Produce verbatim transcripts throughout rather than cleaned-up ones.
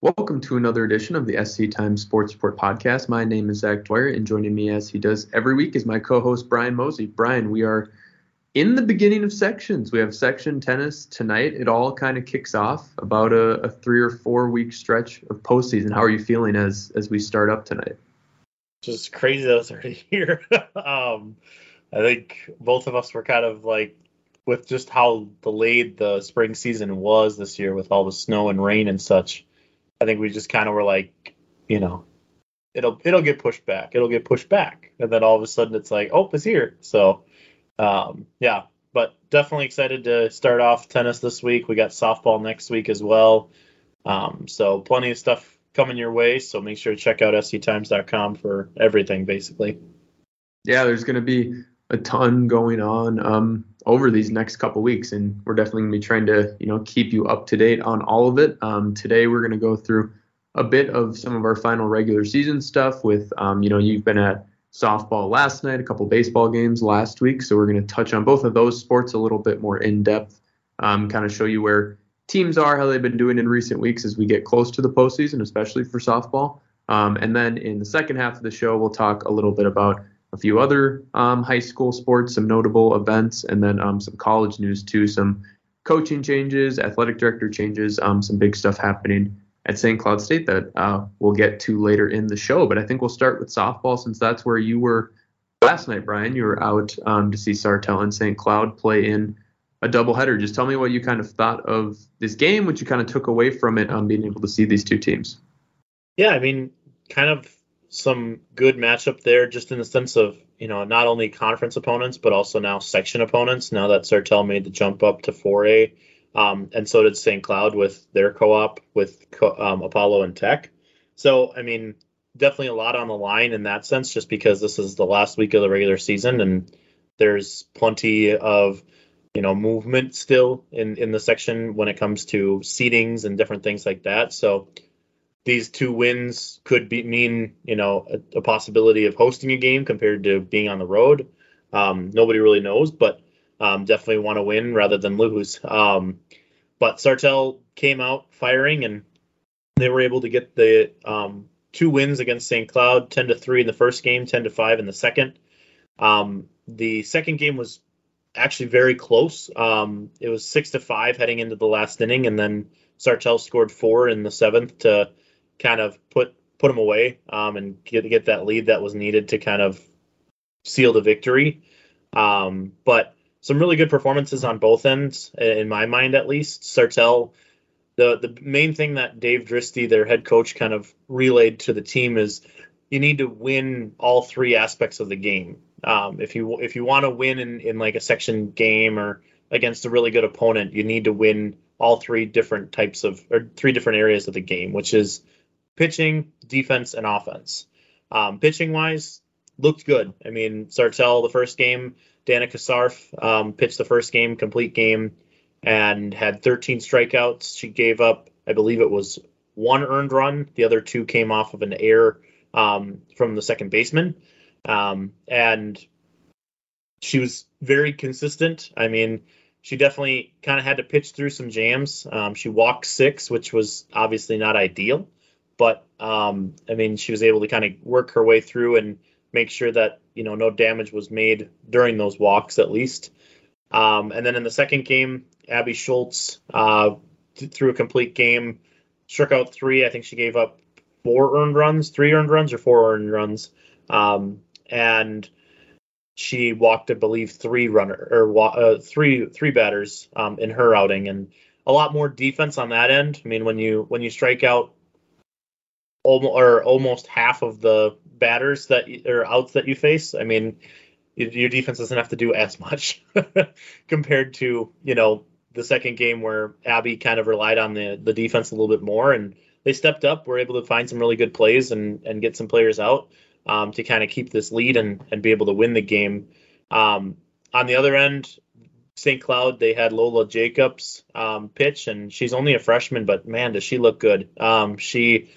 Welcome to another edition of the S C Times Sports Report Podcast. My name is Zach Dwyer, and joining me as he does every week is my co-host Brian Mosey. Brian, we are in the beginning of sections. We have section tennis tonight. It all kind of kicks off about a, a three or four week stretch of postseason. How are you feeling as as we start up tonight? Just crazy that it's already here. um, I think both of us were kind of like, with just how delayed the spring season was this year with all the snow and rain and such, I think we just kind of were like, you know, it'll it'll get pushed back. It'll get pushed back. And then all of a sudden it's like, oh, it's here. So, um, yeah, but definitely excited to start off tennis this week. We got softball next week as well. Um, so plenty of stuff coming your way. So make sure to check out S C times dot com for everything, basically. Yeah, there's going to be a ton going on um, over these next couple weeks, and we're definitely going to be trying to, you know, keep you up to date on all of it. Um, today, we're going to go through a bit of some of our final regular season stuff with, um, you know, you've been at softball last night, a couple baseball games last week, so we're going to touch on both of those sports a little bit more in depth, um, kind of show you where teams are, how they've been doing in recent weeks as we get close to the postseason, especially for softball. Um, and then in the second half of the show, we'll talk a little bit about a few other um, high school sports, some notable events, and then um, some college news too, some coaching changes, athletic director changes, um, some big stuff happening at Saint Cloud State that uh, we'll get to later in the show. But I think we'll start with softball, since that's where you were last night, Brian. You were out um, to see Sartell and Saint Cloud play in a doubleheader. Just tell me what you kind of thought of this game, what you kind of took away from it, um, being able to see these two teams. Yeah, I mean, kind of some good matchup there, just in the sense of, you know, not only conference opponents, but also now section opponents, now that Sartell made the jump up to four A. Um, and so did Saint Cloud with their co-op with co- um, Apollo and Tech. So, I mean, definitely a lot on the line in that sense, just because this is the last week of the regular season and there's plenty of, you know, movement still in, in the section when it comes to seedings and different things like that. So these two wins could be, mean, you know, a, a possibility of hosting a game compared to being on the road. Um, nobody really knows, but um, definitely want to win rather than lose. Um, but Sartell came out firing, and they were able to get the um, two wins against Saint Cloud, ten to three in the first game, ten to five in the second. Um, the second game was actually very close. Um, it was six to five heading into the last inning, and then Sartell scored four in the seventh to kind of put put them away um, and get get that lead that was needed to kind of seal the victory. Um, but some really good performances on both ends, in my mind at least. Sartell, the, the main thing that Dave Dristy, their head coach, kind of relayed to the team is you need to win all three aspects of the game. Um, if you if you want to win in, in like a section game or against a really good opponent, you need to win all three different types of, or three different areas of the game, which is pitching, defense, and offense. Um, pitching-wise, looked good. I mean, Sartell, the first game, Dana Kasarf um, pitched the first game, complete game, and had thirteen strikeouts. She gave up, I believe it was one earned run. The other two came off of an error um, from the second baseman. Um, and she was very consistent. I mean, she definitely kind of had to pitch through some jams. Um, she walked six, which was obviously not ideal. But, um, I mean, she was able to kind of work her way through and make sure that, you know, no damage was made during those walks, at least. Um, and then in the second game, Abby Schultz uh, th- threw a complete game, struck out three. I think she gave up four earned runs, three earned runs or four earned runs. Um, and she walked, I believe, three runner or uh, three three batters um, in her outing, and a lot more defense on that end. I mean, when you when you strike out, or almost half of the batters that or outs that you face, I mean, your defense doesn't have to do as much compared to, you know, the second game where Abby kind of relied on the, the defense a little bit more, and they stepped up, were able to find some really good plays and, and get some players out um, to kind of keep this lead and, and be able to win the game. Um, on the other end, Saint Cloud, they had Lola Jacobs um, pitch, and she's only a freshman, but man, does she look good. Um, she,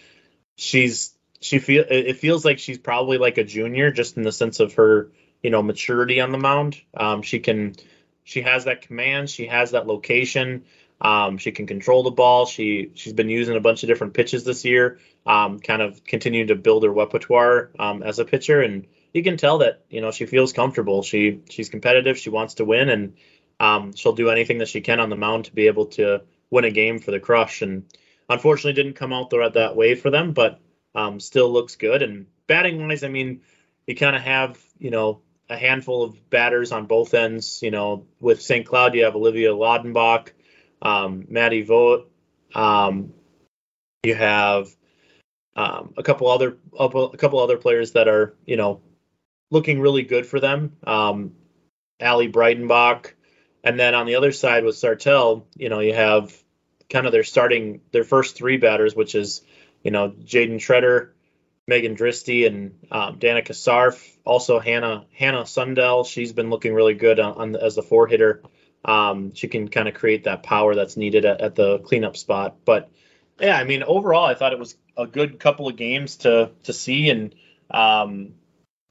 she's, she feel it feels like she's probably like a junior, just in the sense of her, you know, maturity on the mound. Um, she can, she has that command, she has that location. Um, she can control the ball. She, she's been using a bunch of different pitches this year, um, kind of continuing to build her repertoire um, as a pitcher. And you can tell that, you know, she feels comfortable. She, she's competitive. She wants to win, and um, she'll do anything that she can on the mound to be able to win a game for the Crush. And unfortunately didn't come out the, that way for them, but um, still looks good. And batting wise, I mean, you kind of have, you know, a handful of batters on both ends. You know, with Saint Cloud, you have Olivia Laudenbach, Um, Maddie Vogt, um, you have um, a couple other a couple other players that are, you know, looking really good for them. Um, Allie Breidenbach, and then on the other side with Sartell, you know, you have kind of their starting their first three batters, which is, you know, Jaden Treader, Megan Dristy, and um, Dana Kasarf. Also Hannah Hannah Sundell, she's been looking really good on, on the, as the four hitter. Um, she can kind of create that power that's needed at, at the cleanup spot. But yeah, I mean, overall, I thought it was a good couple of games to, to see. And, um,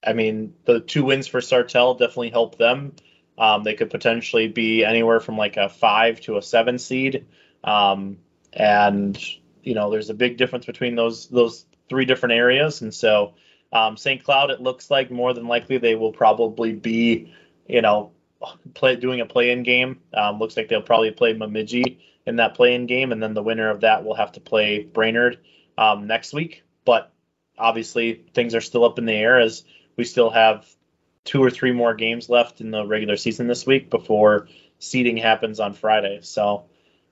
I mean, the two wins for Sartell definitely helped them. Um, they could potentially be anywhere from like a five to a seven seed. Um, and you know, there's a big difference between those, those three different areas. And so, um, Saint Cloud, it looks like more than likely they will probably be, you know, Play doing a play-in game. Um, looks like they'll probably play Bemidji in that play-in game, and then the winner of that will have to play Brainerd um, next week. But obviously, things are still up in the air as we still have two or three more games left in the regular season this week before seeding happens on Friday. So,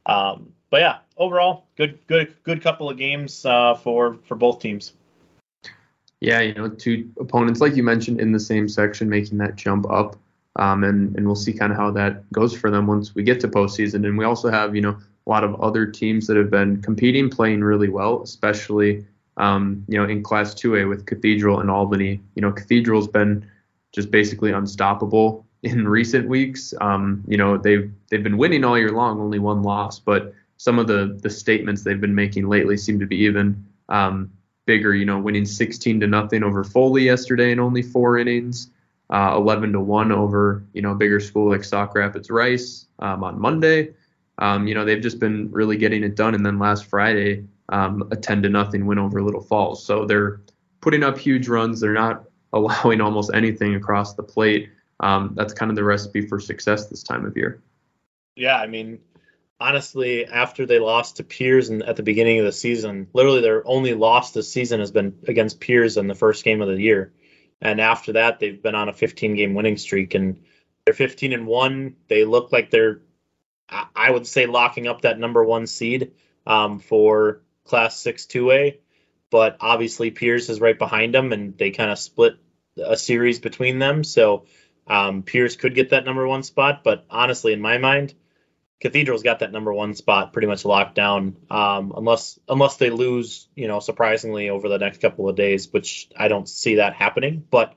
um, but yeah, overall, good, good, good couple of games uh, for for both teams. Yeah, you know, two opponents like you mentioned in the same section making that jump up. Um, and, and we'll see kind of how that goes for them once we get to postseason. And we also have, you know, a lot of other teams that have been competing, playing really well, especially, um, you know, in Class two A with Cathedral and Albany. You know, Cathedral's been just basically unstoppable in recent weeks. Um, you know, they've they've been winning all year long, only one loss. But some of the, the statements they've been making lately seem to be even um, bigger, you know, winning sixteen to nothing over Foley yesterday in only four innings. Uh, eleven to one over, you know, a bigger school like Sauk Rapids Rice um, on Monday. Um, you know, they've just been really getting it done. And then last Friday, um, a ten to nothing win over Little Falls. So they're putting up huge runs. They're not allowing almost anything across the plate. Um, that's kind of the recipe for success this time of year. Yeah, I mean, honestly, after they lost to Pierz and at the beginning of the season, literally their only loss this season has been against Pierz in the first game of the year. And after that, they've been on a fifteen-game winning streak, and they're fifteen and one. They look like they're, I would say, locking up that number one seed um, for Class six two A. But obviously, Pierz is right behind them, and they kind of split a series between them. So um, Pierz could get that number one spot. But honestly, in my mind, Cathedral's got that number one spot pretty much locked down, um, unless unless they lose, you know, surprisingly over the next couple of days, which I don't see that happening. But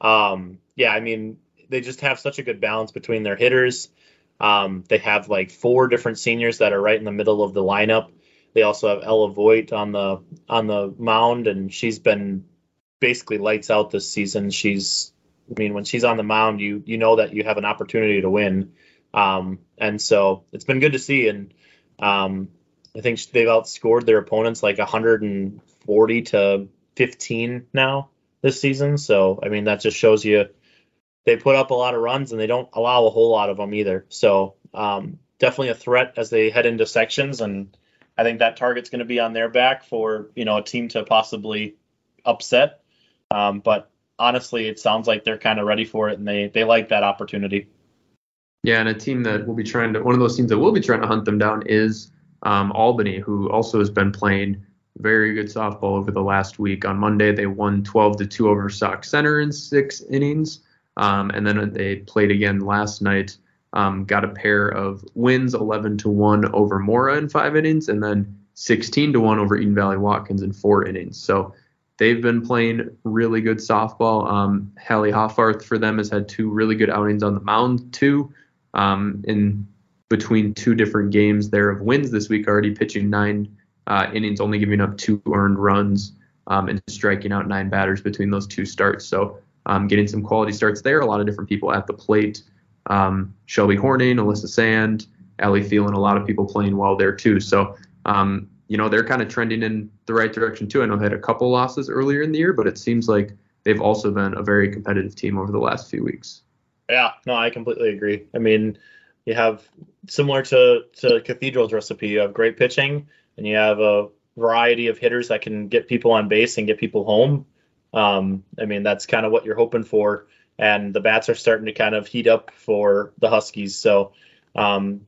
um, yeah, I mean, they just have such a good balance between their hitters. Um, they have like four different seniors that are right in the middle of the lineup. They also have Ella Voigt on the on the mound, and she's been basically lights out this season. She's, I mean, when she's on the mound, you you know that you have an opportunity to win. Um, and so it's been good to see. And, um, I think they've outscored their opponents like one hundred forty to fifteen now this season. So, I mean, that just shows you they put up a lot of runs and they don't allow a whole lot of them either. So, um, definitely a threat as they head into sections. And I think that target's going to be on their back for, you know, a team to possibly upset. Um, but honestly, it sounds like they're kind of ready for it and they, they like that opportunity. Yeah, and a team that will be trying to, one of those teams that will be trying to hunt them down is um, Albany, who also has been playing very good softball over the last week. On Monday, they won twelve to two over Sauk Center in six innings. Um, and then they played again last night, um, got a pair of wins, eleven to one over Mora in five innings, and then sixteen to one over Eden Valley Watkins in four innings. So they've been playing really good softball. Um, Hallie Hoffarth for them has had two really good outings on the mound, too, um, in between two different games there of wins this week, already pitching nine uh, innings, only giving up two earned runs um, and striking out nine batters between those two starts. So Um, getting some quality starts there. A lot of different people at the plate. Um, Shelby Horning, Alyssa Sand, Allie Thielen, a lot of people playing well there too. So, um, you know, they're kind of trending in the right direction too. I know they had a couple losses earlier in the year, but it seems like they've also been a very competitive team over the last few weeks. Yeah, no, I completely agree. I mean, you have, similar to, to Cathedral's recipe, you have great pitching and you have a variety of hitters that can get people on base and get people home. Um, I mean, that's kind of what you're hoping for, and the bats are starting to kind of heat up for the Huskies. So, um,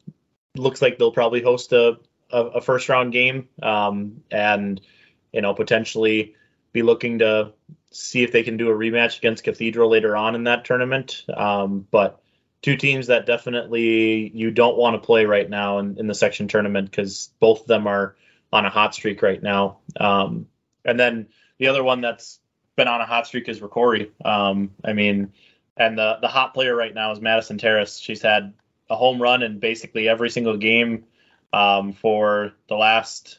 looks like they'll probably host a, a, a first round game, um, and, you know, potentially be looking to see if they can do a rematch against Cathedral later on in that tournament. Um, but two teams that definitely you don't want to play right now in, in the section tournament, because both of them are on a hot streak right now. Um, and then the other one that's been on a hot streak is Rocori. Um, I mean, and the the hot player right now is Madison Terrace. She's had a home run in basically every single game um, for the last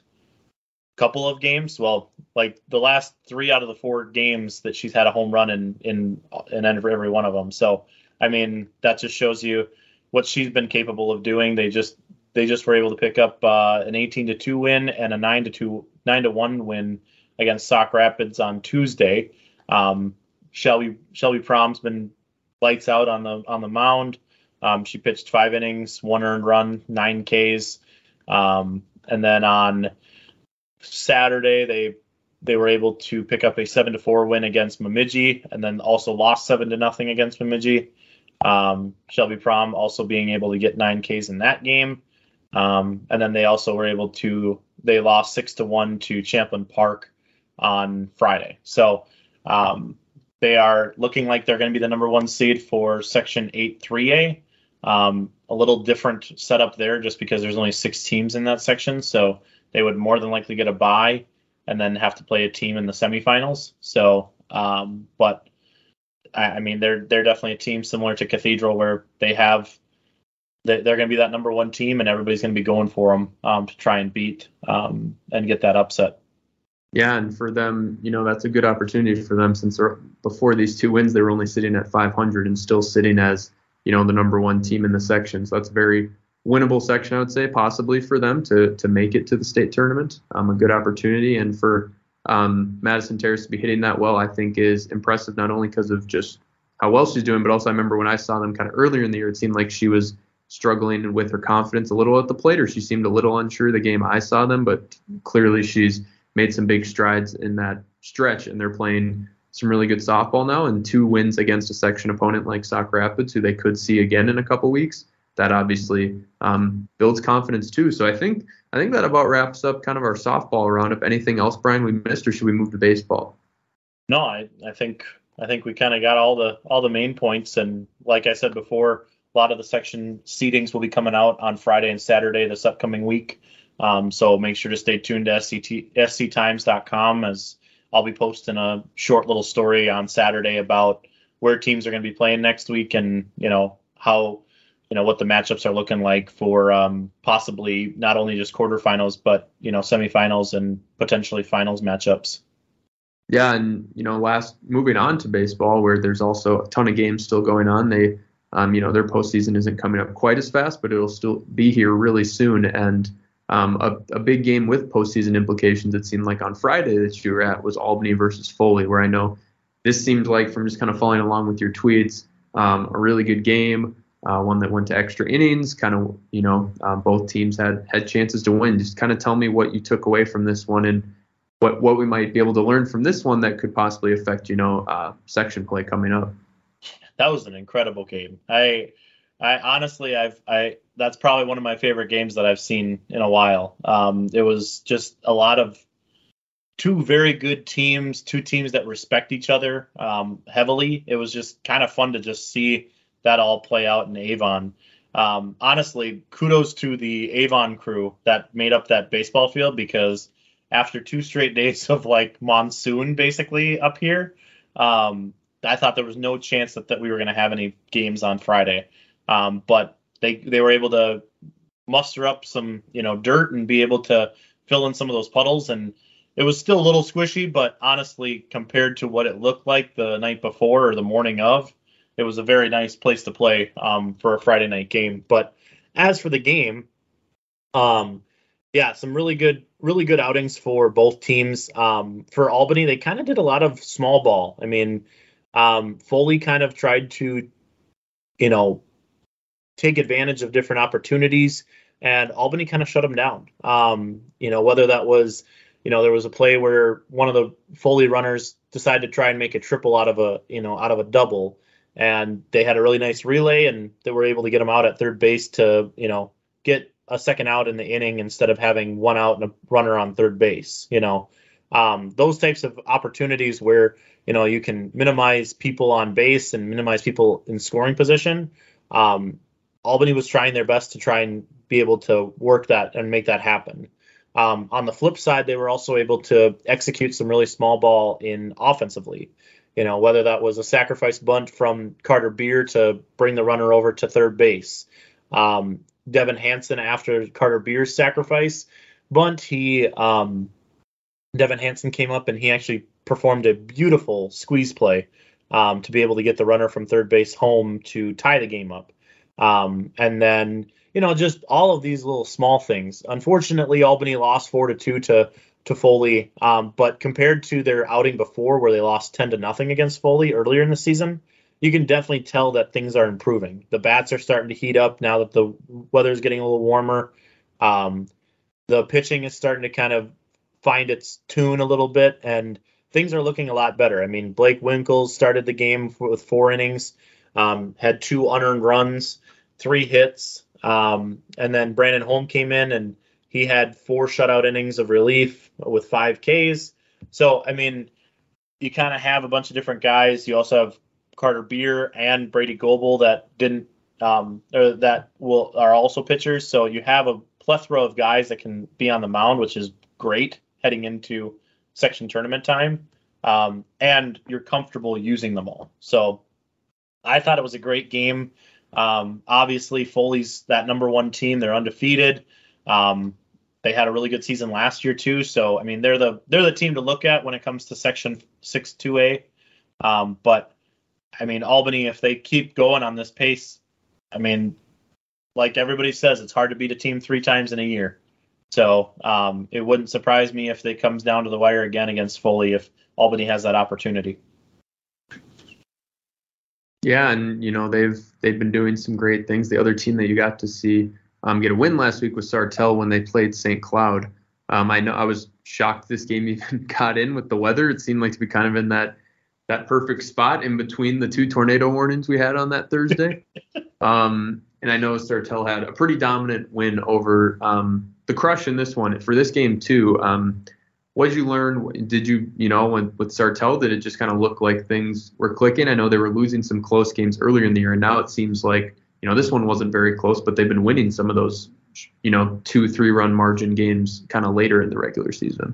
couple of games. Well, like the last three out of the four games that she's had a home run in in in every one of them. So, I mean, that just shows you what she's been capable of doing. They just they just were able to pick up uh, an eighteen to two win and a nine to two nine to one win against Sauk Rapids on Tuesday. Um, Shelby Shelby Prom's been lights out on the on the mound. Um, she pitched five innings, one earned run, nine Ks. Um, and then on Saturday, they they were able to pick up a seven to four win against Bemidji, and then also lost seven to nothing against Bemidji. Um, Shelby Prom also being able to get nine Ks in that game. Um, and then they also were able to they lost six to one to Champlain Park on Friday. So um, they are looking like they're going to be the number one seed for Section eight three A. Um, a little different setup there just because there's only six teams in that section. So they would more than likely get a bye and then have to play a team in the semifinals. So, um, but I, I mean, they're they're definitely a team similar to Cathedral where they have they're going to be that number one team and everybody's going to be going for them um, to try and beat um, and get that upset. Yeah, and for them, you know, that's a good opportunity for them since before these two wins, they were only sitting at five hundred and still sitting as, you know, the number one team in the section. So that's a very winnable section, I would say, possibly for them to to make it to the state tournament. Um, a good opportunity. And for um, Madison Terrace to be hitting that well, I think is impressive, not only because of just how well she's doing, but also I remember when I saw them kind of earlier in the year, it seemed like she was struggling with her confidence a little at the plate, or she seemed a little unsure the game I saw them, but clearly she's made some big strides in that stretch, and they're playing some really good softball now, and two wins against a section opponent like Sauk Rapids, who they could see again in a couple weeks. That obviously um, builds confidence too. So I think I think that about wraps up kind of our softball roundup. Anything else, Brian, we missed, or should we move to baseball? No, I, I think I think we kind of got all the all the main points, and like I said before, a lot of the section seedings will be coming out on Friday and Saturday this upcoming week. Um, so make sure to stay tuned to S C times dot com, as I'll be posting a short little story on Saturday about where teams are going to be playing next week and, you know, how, you know, what the matchups are looking like for um, possibly not only just quarterfinals, but, you know, semifinals and potentially finals matchups. Yeah. And, you know, last moving on to baseball, where there's also a ton of games still going on. They, um, you know, their postseason isn't coming up quite as fast, but it'll still be here really soon. And, Um, a, a big game with postseason implications, it seemed like on Friday that you were at, was Albany versus Foley, where I know this seemed like, from just kind of following along with your tweets, um, a really good game, uh, one that went to extra innings, kind of, you know, um, both teams had, had chances to win. Just kind of tell me what you took away from this one and what, what we might be able to learn from this one that could possibly affect, you know, uh, section play coming up. That was an incredible game. I... I honestly, I've, I, that's probably one of my favorite games that I've seen in a while. Um, it was just a lot of two very good teams, two teams that respect each other um, heavily. It was just kind of fun to just see that all play out in Avon. Um, honestly, kudos to the Avon crew that made up that baseball field, because after two straight days of like monsoon basically up here, um, I thought there was no chance that, that we were going to have any games on Friday. Um, but they they were able to muster up some, you know, dirt and be able to fill in some of those puddles. And it was still a little squishy, but honestly, compared to what it looked like the night before or the morning of, it was a very nice place to play um, for a Friday night game. But as for the game, um, yeah, some really good, really good outings for both teams. Um, for Albany, they kind of did a lot of small ball. I mean, um, Foley kind of tried to, you know, take advantage of different opportunities, and Albany kind of shut them down. Um, you know, whether that was, you know, there was a play where one of the Foley runners decided to try and make a triple out of a, you know, out of a double. And they had a really nice relay, and they were able to get them out at third base to, you know, get a second out in the inning instead of having one out and a runner on third base. You know, um, those types of opportunities where, you know, you can minimize people on base and minimize people in scoring position. Um, Albany was trying their best to try and be able to work that and make that happen. Um, on the flip side, they were also able to execute some really small ball in offensively. You know, whether that was a sacrifice bunt from Carter Beer to bring the runner over to third base. Um, Devin Hansen, after Carter Beer's sacrifice bunt, he um, Devin Hansen came up and he actually performed a beautiful squeeze play um, to be able to get the runner from third base home to tie the game up. Um, and then, you know, just all of these little small things. Unfortunately, Albany lost four to two to to Foley, um, but compared to their outing before where they lost ten to nothing against Foley earlier in the season, you can definitely tell that things are improving. The bats are starting to heat up now that the weather is getting a little warmer. Um, the pitching is starting to kind of find its tune a little bit, and things are looking a lot better. I mean, Blake Winkles started the game with four innings, um, had two unearned runs, three hits, um, and then Brandon Holm came in and he had four shutout innings of relief with five Ks. So, I mean, you kind of have a bunch of different guys. You also have Carter Beer and Brady Goebel that didn't, um, or that will are also pitchers. So you have a plethora of guys that can be on the mound, which is great heading into section tournament time. Um, and you're comfortable using them all. So I thought it was a great game. Um, obviously, Foley's that number one team. They're undefeated. Um, they had a really good season last year too. So, I mean, they're the, they're the team to look at when it comes to section six two A. Um, but I mean, Albany, if they keep going on this pace, I mean, like everybody says, it's hard to beat a team three times in a year. So, um, it wouldn't surprise me if it comes down to the wire again against Foley, if Albany has that opportunity. Yeah. And you know, they've, they've been doing some great things. The other team that you got to see Um, get a win last week with Sartell when they played Saint Cloud. Um, I know I was shocked this game even got in with the weather. It seemed like to be kind of in that that perfect spot in between the two tornado warnings we had on that Thursday. um, and I know Sartell had a pretty dominant win over um, the Crush in this one. For this game too, um, what did you learn? Did you, you know, when, with Sartell, did it just kind of look like things were clicking? I know they were losing some close games earlier in the year, and now it seems like, you know, this one wasn't very close, but they've been winning some of those, you know, two, three run margin games kind of later in the regular season.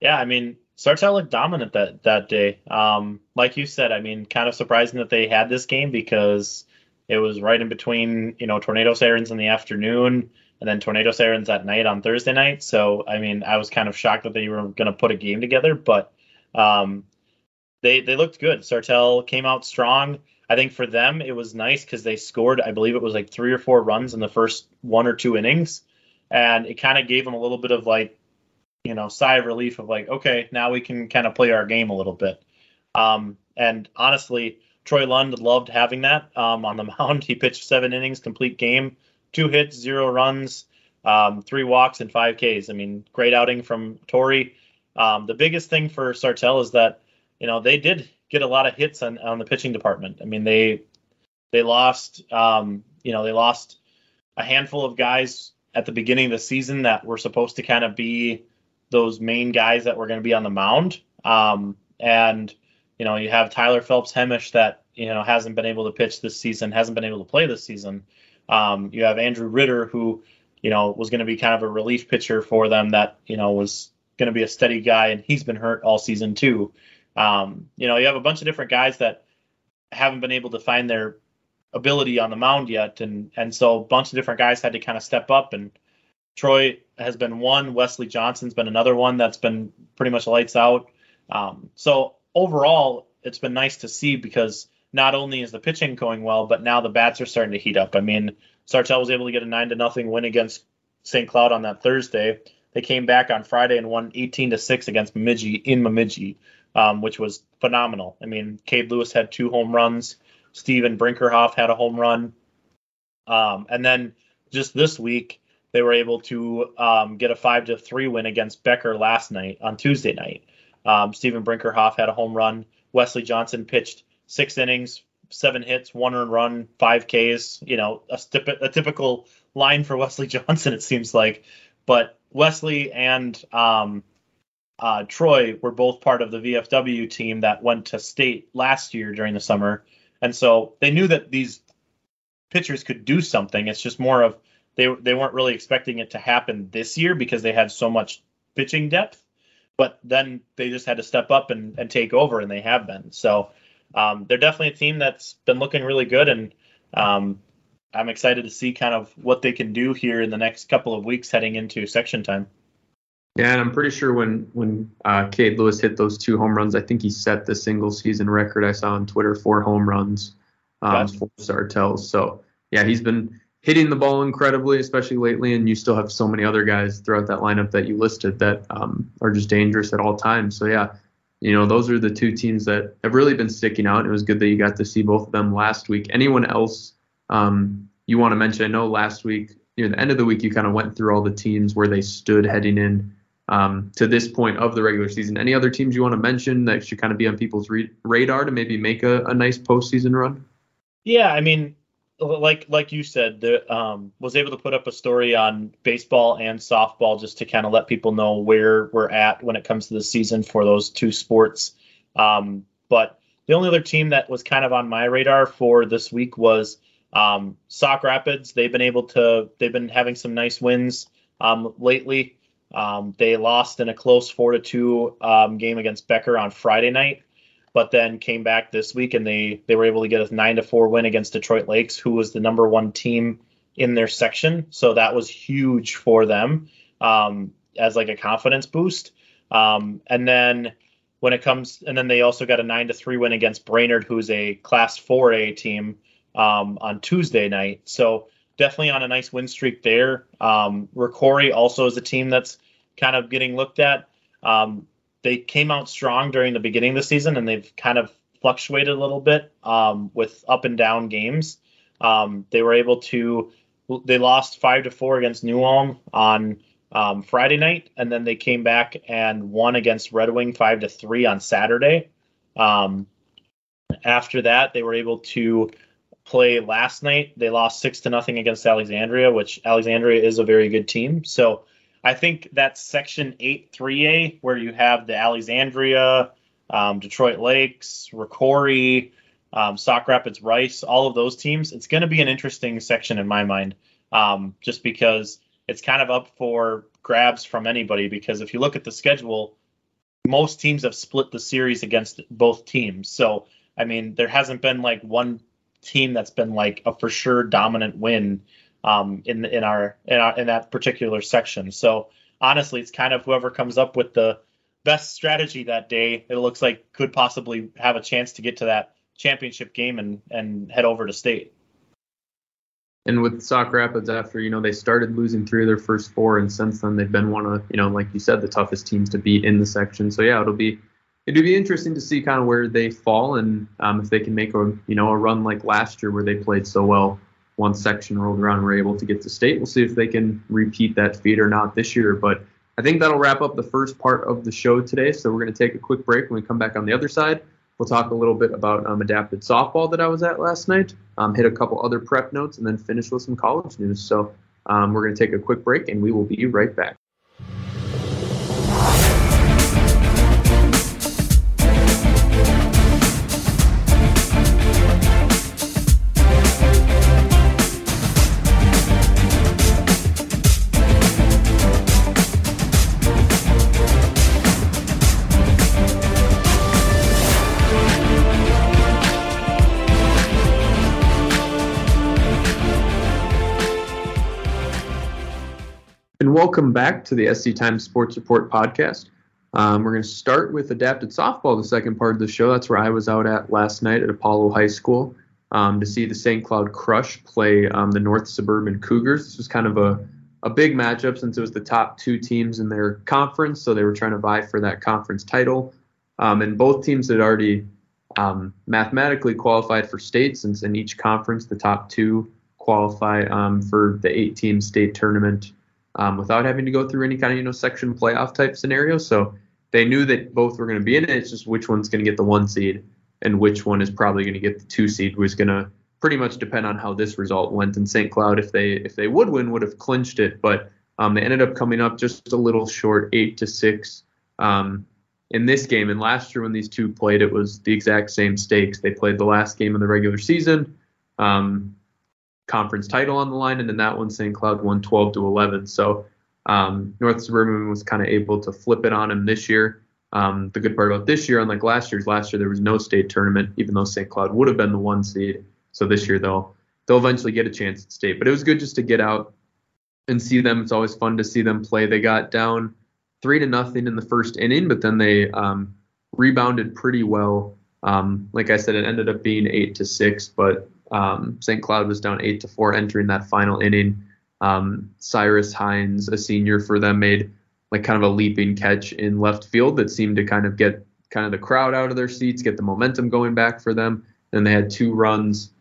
Yeah, I mean, Sartell looked dominant that, that day. Um, like you said, I mean, kind of surprising that they had this game because it was right in between, you know, tornado sirens in the afternoon and then tornado sirens at night on Thursday night. So, I mean, I was kind of shocked that they were going to put a game together, but um, they, they looked good. Sartell came out strong. I think for them, it was nice because they scored, I believe it was like three or four runs in the first one or two innings. And it kind of gave them a little bit of like, you know, sigh of relief of like, okay, now we can kind of play our game a little bit. Um, and honestly, Troy Lund loved having that um, on the mound. He pitched seven innings, complete game, two hits, zero runs, um, three walks, and five Ks. I mean, great outing from Torrey. Um, the biggest thing for Sartell is that, you know, they did get a lot of hits on, on the pitching department. I mean, they they lost, um, you know, they lost a handful of guys at the beginning of the season that were supposed to kind of be those main guys that were going to be on the mound. Um, and, you know, you have Tyler Phelps-Hemish that, you know, hasn't been able to pitch this season, hasn't been able to play this season. Um, you have Andrew Ritter, who, you know, was going to be kind of a relief pitcher for them that, you know, was going to be a steady guy, and he's been hurt all season too. Um, you know, you have a bunch of different guys that haven't been able to find their ability on the mound yet. And, and so a bunch of different guys had to kind of step up, and Troy has been one. Wesley Johnson's been another one that's been pretty much lights out. Um, so overall, it's been nice to see, because not only is the pitching going well, but now the bats are starting to heat up. I mean, Sartell was able to get a nine to nothing win against Saint Cloud on that Thursday. They came back on Friday and won eighteen to six against Bemidji in Bemidji, um, which was phenomenal. I mean, Cade Lewis had two home runs. Stephen Brinkerhoff had a home run. Um, and then just this week, they were able to um, get a five to three win against Becker last night on Tuesday night. Um, Stephen Brinkerhoff had a home run. Wesley Johnson pitched six innings, seven hits, one earned run, five Ks. You know, a, stip- a typical line for Wesley Johnson, it seems like. But Wesley and um, uh, Troy were both part of the V F W team that went to state last year during the summer. And so they knew that these pitchers could do something. It's just more of they they weren't really expecting it to happen this year because they had so much pitching depth. But then they just had to step up and, and take over, and they have been. So um, they're definitely a team that's been looking really good, and um, I'm excited to see kind of what they can do here in the next couple of weeks heading into section time. Yeah, and I'm pretty sure when when uh, Cade Lewis hit those two home runs, I think he set the single season record I saw on Twitter for home runs um, gotcha. for Sartell. So, yeah, he's been hitting the ball incredibly, especially lately, and you still have so many other guys throughout that lineup that you listed that um, are just dangerous at all times. So, yeah, you know, those are the two teams that have really been sticking out. It was good that you got to see both of them last week. Anyone else um, you want to mention? I know last week, near the end of the week, you kind of went through all the teams where they stood heading in. Um, to this point of the regular season, any other teams you want to mention that should kind of be on people's re- radar to maybe make a, a nice postseason run? Yeah, I mean, like like you said, the, um, was able to put up a story on baseball and softball just to kind of let people know where we're at when it comes to the season for those two sports. Um, but the only other team that was kind of on my radar for this week was um, Sauk Rapids. They've been able to, they've been having some nice wins um, lately. Um, they lost in a close four to two um, game against Becker on Friday night, but then came back this week and they, they were able to get a nine to four win against Detroit Lakes, who was the number one team in their section. So that was huge for them um, as like a confidence boost. Um, and then when it comes, and then they also got a nine to three win against Brainerd, who's a class four A team um, on Tuesday night. So definitely on a nice win streak there. Um, Rocori also is a team that's kind of getting looked at. Um, they came out strong during the beginning of the season, and they've kind of fluctuated a little bit um, with up and down games. Um, they were able to, they lost five to four against New Ulm on um, Friday night, and then they came back and won against Red Wing five to three on Saturday. Um, after that, they were able to play last night. They lost six to nothing against Alexandria, which Alexandria is a very good team. So I think that's Section eight three A, where you have the Alexandria, um, Detroit Lakes, Rocori, um, Sauk Rapids Rice, all of those teams. It's going to be an interesting section in my mind, um, just because it's kind of up for grabs from anybody. Because if you look at the schedule, most teams have split the series against both teams. So, I mean, there hasn't been like one team that's been like a for sure dominant win um in in our, in our in that particular section. So honestly, it's kind of whoever comes up with the best strategy that day, it looks like, could possibly have a chance to get to that championship game and and head over to state. And with Sauk Rapids, after, you know, they started losing three of their first four, and since then they've been one of, you know, like you said, the toughest teams to beat in the section. So yeah, it'll be It'd be interesting to see kind of where they fall, and um, if they can make a you know a run like last year where they played so well. Once section rolled around, and were able to get to state. We'll see if they can repeat that feat or not this year. But I think that'll wrap up the first part of the show today. So we're going to take a quick break. When we come back on the other side, we'll talk a little bit about um, adapted softball that I was at last night. Um, hit a couple other prep notes, and then finish with some college news. So um, we're going to take a quick break, and we will be right back. welcome back to the S C Times Sports Report Podcast. Um, we're going to start with adapted softball, the second part of the show. That's where I was out at last night at Apollo High School um, to see the Saint Cloud Crush play um, the North Suburban Cougars. This was kind of a, a big matchup since it was the top two teams in their conference, so they were trying to vie for that conference title. Um, and both teams had already um, mathematically qualified for state, since in each conference the top two qualify um, for the eight-team state tournament um, without having to go through any kind of, you know, section playoff type scenario. So they knew that both were going to be in it. It's just which one's going to get the one seed and which one is probably going to get the two seed was going to pretty much depend on how this result went. And Saint Cloud, if they if they would win, would have clinched it. But um, they ended up coming up just a little short, eight to six um, in this game. And last year when these two played, it was the exact same stakes. They played the last game of the regular season. Um, conference title on the line, and then that one Saint Cloud won twelve to eleven. So um, North Suburban was kind of able to flip it on him this year. Um, the good part about this year, unlike last year's, last year there was no state tournament, even though Saint Cloud would have been the one seed. So this year they'll they'll eventually get a chance at state. But it was good just to get out and see them. It's always fun to see them play. They got down three to nothing in the first inning, but then they um, rebounded pretty well. Um, like I said, it ended up being eight to six, but Um, Saint Cloud was down eight to four entering that final inning. Um, Cyrus Hines, a senior for them, made like kind of a leaping catch in left field that seemed to kind of get kind of the crowd out of their seats, get the momentum going back for them. Then they had two runs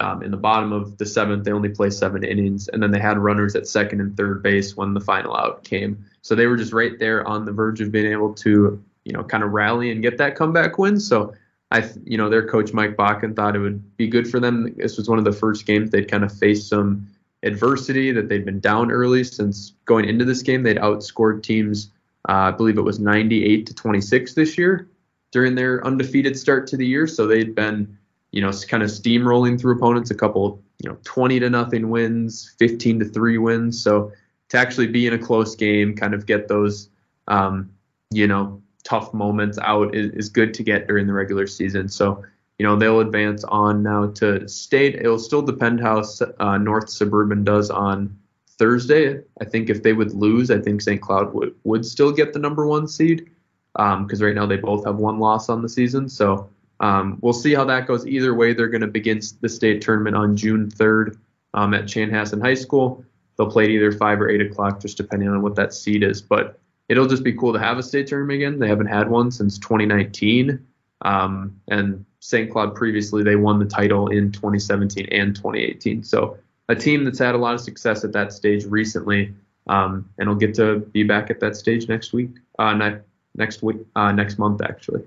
um, in the bottom of the seventh. They only play seven innings, and then they had runners at second and third base when the final out came. So they were just right there on the verge of being able to, you know, kind of rally and get that comeback win. So I, you know, their coach, Mike Bakken, thought it would be good for them. This was one of the first games they'd kind of faced some adversity, that they'd been down early. Since going into this game, they'd outscored teams, uh, I believe it was ninety-eight to twenty-six this year during their undefeated start to the year. So they'd been, you know, kind of steamrolling through opponents, a couple, you know, twenty to nothing wins, fifteen to three wins. So to actually be in a close game, kind of get those, um, you know, tough moments out is, is good to get during the regular season. So, you know, they'll advance on now to state. It'll still depend how uh, North Suburban does on Thursday. I think if they would lose, I think Saint Cloud would, would still get the number one seed because um, right now they both have one loss on the season. So um, we'll see how that goes. Either way, they're going to begin the state tournament on June third um, at Chanhassen High School. They'll play at either five or eight o'clock, just depending on what that seed is. But it'll just be cool to have a state tournament again. They haven't had one since twenty nineteen. Um, and Saint Cloud previously, they won the title in twenty seventeen and twenty eighteen. So a team that's had a lot of success at that stage recently, um, and will get to be back at that stage next week, uh, ne- next week, uh, next month, actually.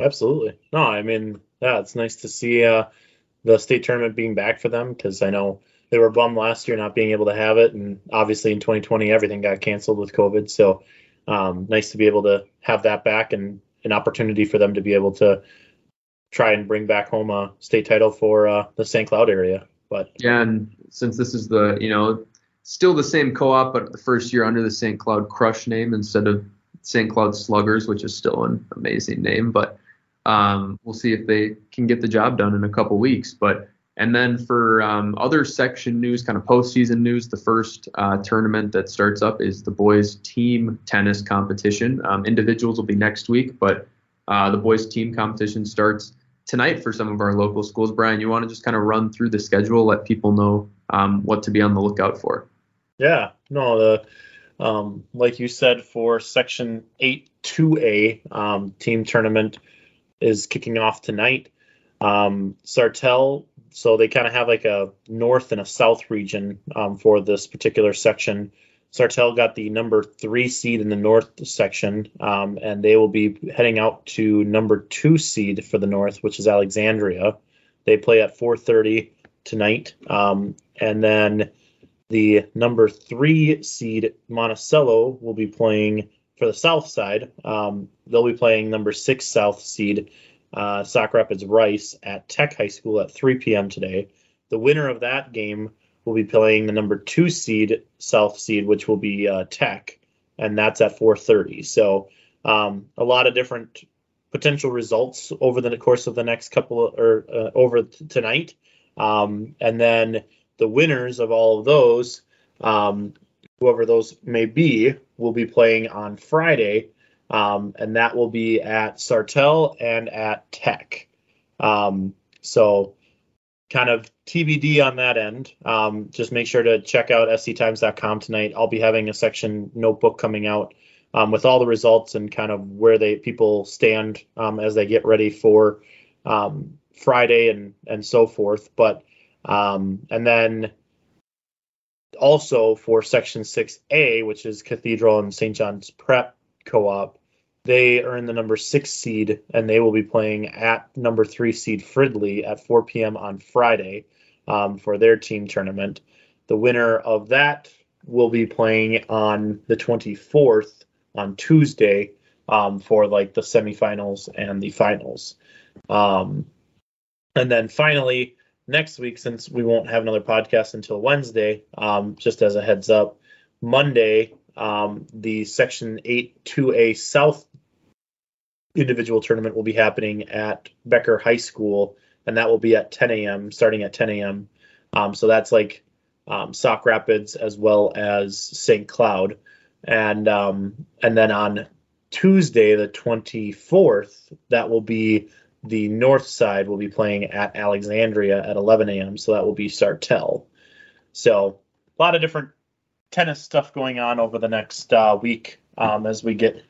Absolutely. No, I mean, yeah, it's nice to see uh, the state tournament being back for them, because I know they were bummed last year not being able to have it. And obviously in twenty twenty, everything got canceled with COVID. So Um, nice to be able to have that back, and an opportunity for them to be able to try and bring back home a state title for uh, the Saint Cloud area. But yeah, and since this is the, you know, still the same co-op, but the first year under the Saint Cloud Crush name instead of Saint Cloud Sluggers, which is still an amazing name. But um, we'll see if they can get the job done in a couple weeks. But and then for um, other section news, kind of postseason news, the first uh, tournament that starts up is the boys team tennis competition. Um, individuals will be next week, but uh, the boys team competition starts tonight for some of our local schools. Brian, you want to just kind of run through the schedule, let people know um, what to be on the lookout for? Yeah, no, the um, like you said, for Section eight two A um, team tournament is kicking off tonight. Um, Sartell, so they kind of have like a north and a south region um, for this particular section. Sartell got the number three seed in the north section, um, and they will be heading out to number two seed for the north, which is Alexandria. They play at four thirty tonight. Um, and then the number three seed Monticello will be playing for the south side. Um, they'll be playing number six south seed Uh, Sauk Rapids Rice at Tech High School at three p.m. today. The winner of that game will be playing the number two seed, South seed, which will be uh, Tech, and that's at four thirty. So um, a lot of different potential results over the course of the next couple of, or uh, over t- tonight. Um, and then the winners of all of those um, whoever those may be, will be playing on Friday, um, and that will be at Sartell and at Tech. Um, so kind of T B D on that end. Um, just make sure to check out S C times dot com tonight. I'll be having a section notebook coming out um, with all the results and kind of where they people stand um, as they get ready for um, Friday and, and so forth. But um, and then also for Section six A, which is Cathedral and Saint John's Prep Co-op, they earn the number six seed, and they will be playing at number three seed Fridley at four p.m. on Friday um, for their team tournament. The winner of that will be playing on the twenty-fourth on Tuesday um, for like the semifinals and the finals. Um, and then finally, next week, since we won't have another podcast until Wednesday, um, just as a heads up, Monday, um, the Section eight two A South individual tournament will be happening at Becker High School, and that will be at ten a.m., starting at ten a.m. Um, so that's like um, Sauk Rapids as well as Saint Cloud. And, um, and then on Tuesday, the twenty-fourth, that will be the north side will be playing at Alexandria at eleven a.m., so that will be Sartell. So a lot of different tennis stuff going on over the next uh, week um, as we get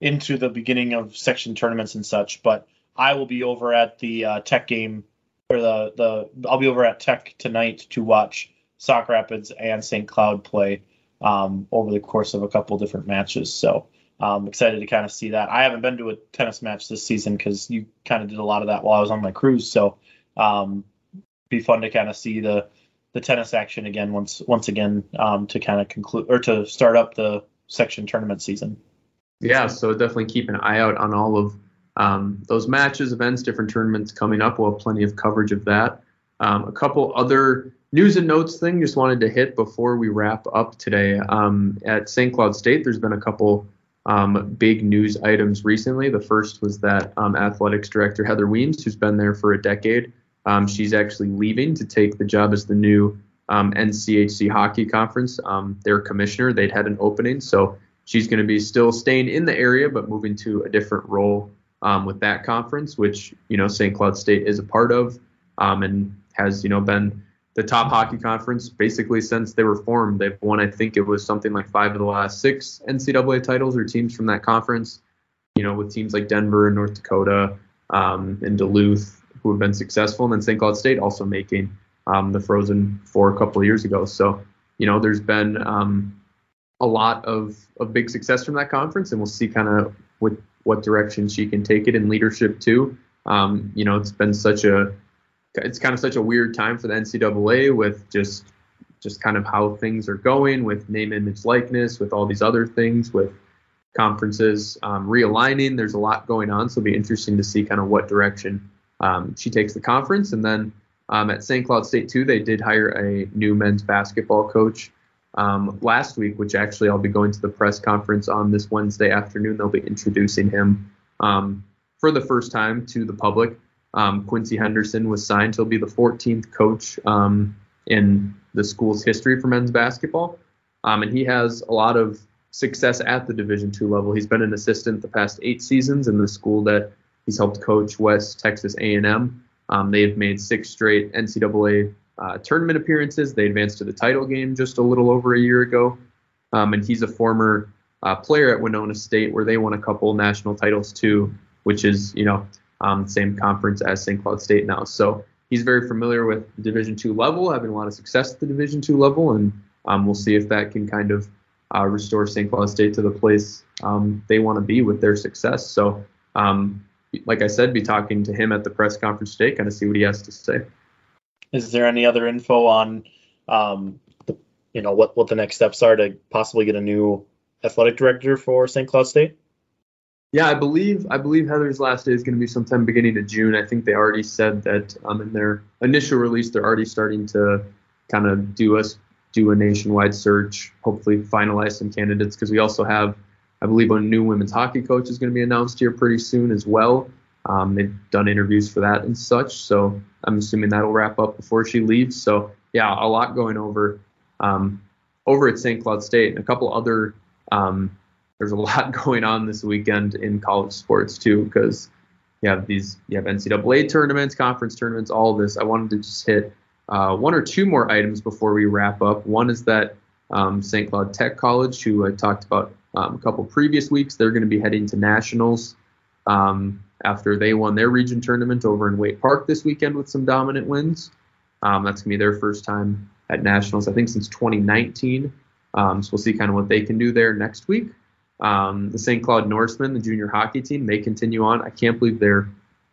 into the beginning of section tournaments and such. But I will be over at the uh, Tech game, or the the I'll be over at Tech tonight to watch Sauk Rapids and Saint Cloud play um, over the course of a couple different matches. So I'm um, excited to kind of see that. I haven't been to a tennis match this season because you kind of did a lot of that while I was on my cruise. So um, be fun to kind of see the the tennis action again once once again um, to kind of conclude or to start up the section tournament season. Yeah, so definitely keep an eye out on all of um, those matches, events, different tournaments coming up. We'll have plenty of coverage of that. Um, a couple other news and notes thing just wanted to hit before we wrap up today. Um, at Saint Cloud State, there's been a couple Um, big news items recently. The first was that um, athletics director Heather Weems, who's been there for a decade, um, she's actually leaving to take the job as the new um, N C H C Hockey Conference, um, their commissioner. They'd had an opening, so she's going to be still staying in the area, but moving to a different role um, with that conference, which, you know, Saint Cloud State is a part of um, and has, you know, been the top hockey conference basically since they were formed. They've won, I think it was something like five of the last six N C double A titles or teams from that conference, you know, with teams like Denver and North Dakota um, and Duluth who have been successful. And then Saint Cloud State also making um, the Frozen Four a couple of years ago. So, you know, there's been um, a lot of, of big success from that conference, and we'll see kind of what, what direction she can take it in leadership too. Um, you know, it's been such a, It's kind of such a weird time for the N C double A with just just kind of how things are going with name, image, likeness, with all these other things, with conferences um, realigning. There's a lot going on, so it'll be interesting to see kind of what direction um, she takes the conference. And then um, at Saint Cloud State, too, they did hire a new men's basketball coach um, last week, which actually I'll be going to the press conference on this Wednesday afternoon. They'll be introducing him um, for the first time to the public. Um, Quincy Henderson was signed. He'll be the fourteenth coach um, in the school's history for men's basketball. Um, and he has a lot of success at the Division two level. He's been an assistant the past eight seasons in the school that he's helped coach, West Texas A and M. Um, they have made six straight N C double A uh, tournament appearances. They advanced to the title game just a little over a year ago. Um, and he's a former uh, player at Winona State, where they won a couple national titles too, which is, you know, Um, same conference as Saint Cloud State now. So he's very familiar with the Division two level, having a lot of success at the Division two level, and um, we'll see if that can kind of uh, restore Saint Cloud State to the place um, they want to be with their success. So um, like I said, be talking to him at the press conference today, kind of see what he has to say. Is there any other info on um, the, you know, what, what the next steps are to possibly get a new athletic director for Saint Cloud State? Yeah, I believe I believe Heather's last day is going to be sometime beginning of June. I think they already said that um, in their initial release, they're already starting to kind of do us do a nationwide search, hopefully finalize some candidates, because we also have, I believe, a new women's hockey coach is going to be announced here pretty soon as well. Um, they've done interviews for that and such, so I'm assuming that'll wrap up before she leaves. So yeah, a lot going over um, over at Saint Cloud State and a couple other. Um, there's a lot going on this weekend in college sports too, because you have these, you have N C double A tournaments, conference tournaments, all of this. I wanted to just hit uh, one or two more items before we wrap up. One is that um, Saint Cloud Tech College, who I talked about um, a couple previous weeks, they're going to be heading to nationals um, after they won their region tournament over in Waite Park this weekend with some dominant wins. Um, that's going to be their first time at nationals, I think, since twenty nineteen. Um, so we'll see kind of what they can do there next week. Um, the Saint Cloud Norsemen, the junior hockey team, they continue on. I can't believe they're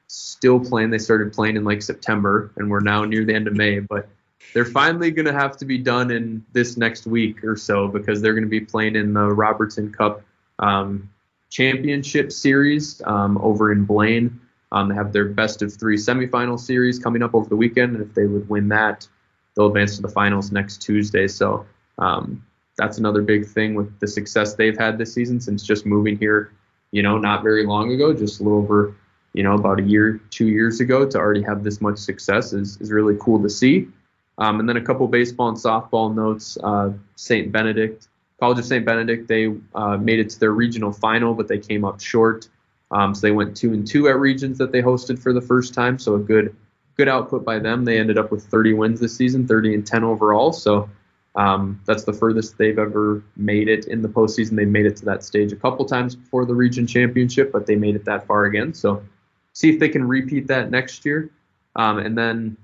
still playing. They started playing in like September, and we're now near the end of May. But they're finally going to have to be done in this next week or so, because they're going to be playing in the Robertson Cup um, Championship Series um, over in Blaine. Um, they have their best of three semifinal series coming up over the weekend. And if they would win that, they'll advance to the finals next Tuesday. So um, that's another big thing with the success they've had this season since just moving here, you know, not very long ago, just a little over, you know, about a year, two years ago, to already have this much success is, is really cool to see. Um, and then a couple baseball and softball notes. uh, Saint Benedict, College of Saint Benedict, they uh, made it to their regional final, but they came up short. Um, so they went two and two at regions that they hosted for the first time. So a good, good output by them. They ended up with thirty wins this season, thirty and ten overall. So um, that's the furthest they've ever made it in the postseason. They made it to that stage a couple times before the region championship, but they made it that far again. So see if they can repeat that next year. Um, and then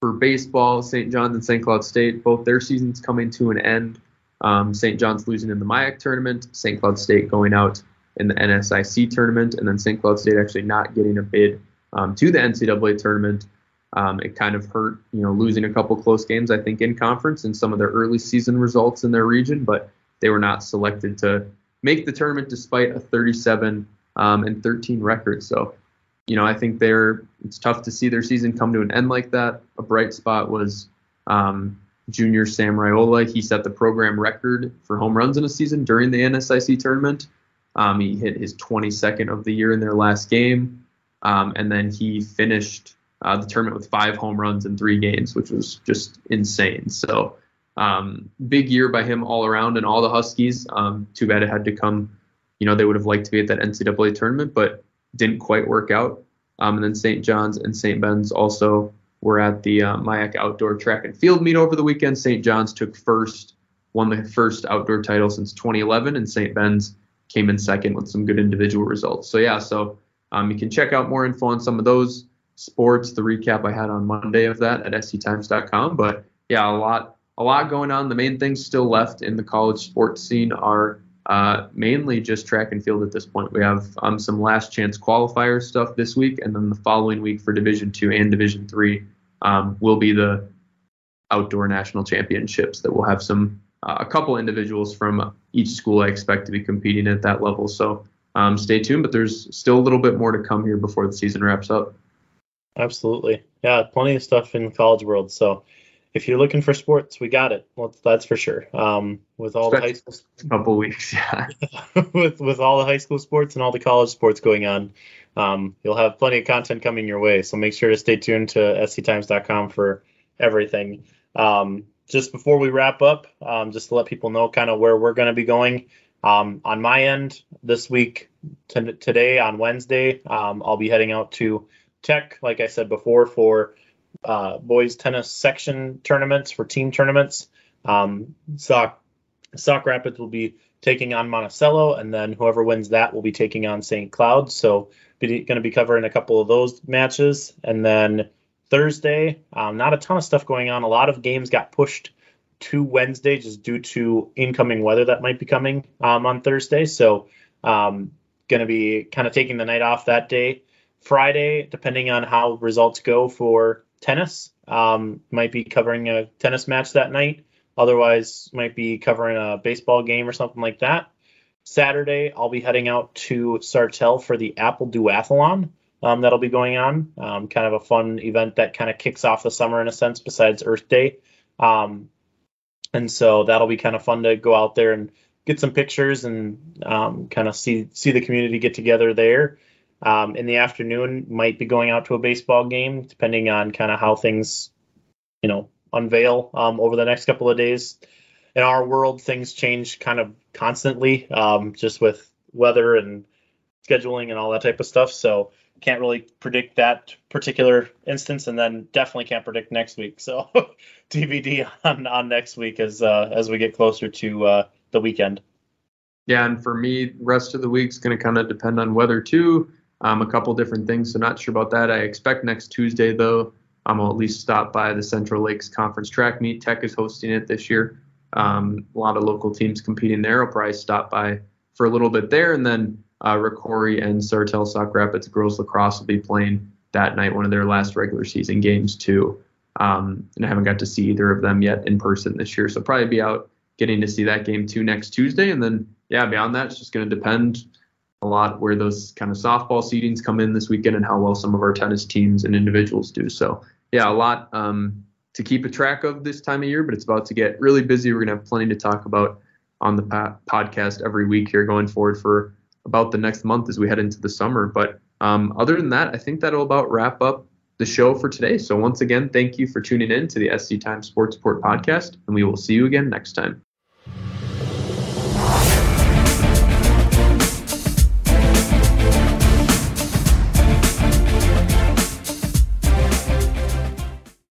for baseball, Saint John's and Saint Cloud State, both their seasons coming to an end. Um, Saint John's losing in the M I A C tournament, Saint Cloud State going out in the N S I C tournament, and then Saint Cloud State actually not getting a bid um, to the N C double A tournament. Um, it kind of hurt, you know, losing a couple close games, I think, in conference and some of their early season results in their region, but they were not selected to make the tournament despite a thirty-seven um, and thirteen record. So, you know, I think they're, it's tough to see their season come to an end like that. A bright spot was um, junior Sam Raiola. He set the program record for home runs in a season during the N S I C tournament. Um, he hit his twenty-second of the year in their last game, um, and then he finished uh, the tournament with five home runs in three games, which was just insane. So um, big year by him all around, and all the Huskies. Um, too bad it had to come. You know, they would have liked to be at that N C double A tournament, but didn't quite work out. Um, and then Saint John's and Saint Ben's also were at the uh, M I A C Outdoor Track and Field meet over the weekend. Saint John's took first, won the first outdoor title since twenty eleven, and Saint Ben's came in second with some good individual results. So yeah, so um, you can check out more info on some of those sports, the recap I had on Monday of that at S C times dot com. But yeah, a lot a lot going on. The main things still left in the college sports scene are uh, mainly just track and field at this point. We have um, some last chance qualifier stuff this week, and then the following week for Division two and Division three um, will be the outdoor national championships that will have some Uh, a couple individuals from each school I expect to be competing at that level. So um, stay tuned, but there's still a little bit more to come here before the season wraps up. Absolutely. Yeah, plenty of stuff in the college world. So if you're looking for sports, we got it. Well, that's for sure. Um, with all the high school a couple weeks, yeah. with with all the high school sports and all the college sports going on, um, you'll have plenty of content coming your way. So make sure to stay tuned to S C times dot com for everything. Um, Just before we wrap up, um, just to let people know kind of where we're going to be going. Um, on my end, this week, t- today on Wednesday, um, I'll be heading out to Tech, like I said before, for uh, boys tennis section tournaments, for team tournaments. Um, Sauk, Sauk Rapids will be taking on Monticello, and then whoever wins that will be taking on Saint Cloud. So going to be covering a couple of those matches. And then Thursday, um, not a ton of stuff going on. A lot of games got pushed to Wednesday just due to incoming weather that might be coming um, on Thursday. So um, going to be kind of taking the night off that day. Friday, depending on how results go for tennis, um, might be covering a tennis match that night. Otherwise, might be covering a baseball game or something like that. Saturday, I'll be heading out to Sartell for the Apple Duathlon. Um, that'll be going on, um, kind of a fun event that kind of kicks off the summer in a sense besides Earth Day. Um, and so that'll be kind of fun to go out there and get some pictures and um, kind of see see the community get together there. Um, in the afternoon, might be going out to a baseball game, depending on kind of how things, you know, unveil um, over the next couple of days. in our world, things change kind of constantly, um, just with weather and scheduling and all that type of stuff. So can't really predict that particular instance, and then definitely can't predict next week. So D V D on, on next week as uh, as we get closer to uh, the weekend. Yeah, and for me, rest of the week's going to kind of depend on weather too. Um, a couple different things, so not sure about that. I expect next Tuesday, though, um, I'll at least stop by the Central Lakes Conference track meet. Tech is hosting it this year. Um, a lot of local teams competing there. I'll probably stop by for a little bit there, and then uh, Rocori and Sartell Sauk Rapids girls lacrosse will be playing that night, one of their last regular season games too. Um, and I haven't got to see either of them yet in person this year, so probably be out getting to see that game too next Tuesday. And then, yeah, beyond that, it's just going to depend a lot where those kind of softball seedings come in this weekend and how well some of our tennis teams and individuals do. So, yeah, a lot um, to keep a track of this time of year, but it's about to get really busy. We're going to have plenty to talk about on the po- podcast every week here going forward for about the next month as we head into the summer. But um, other than that, I think that'll about wrap up the show for today. So once again, thank you for tuning in to the S C Times Sports Report podcast, and we will see you again next time.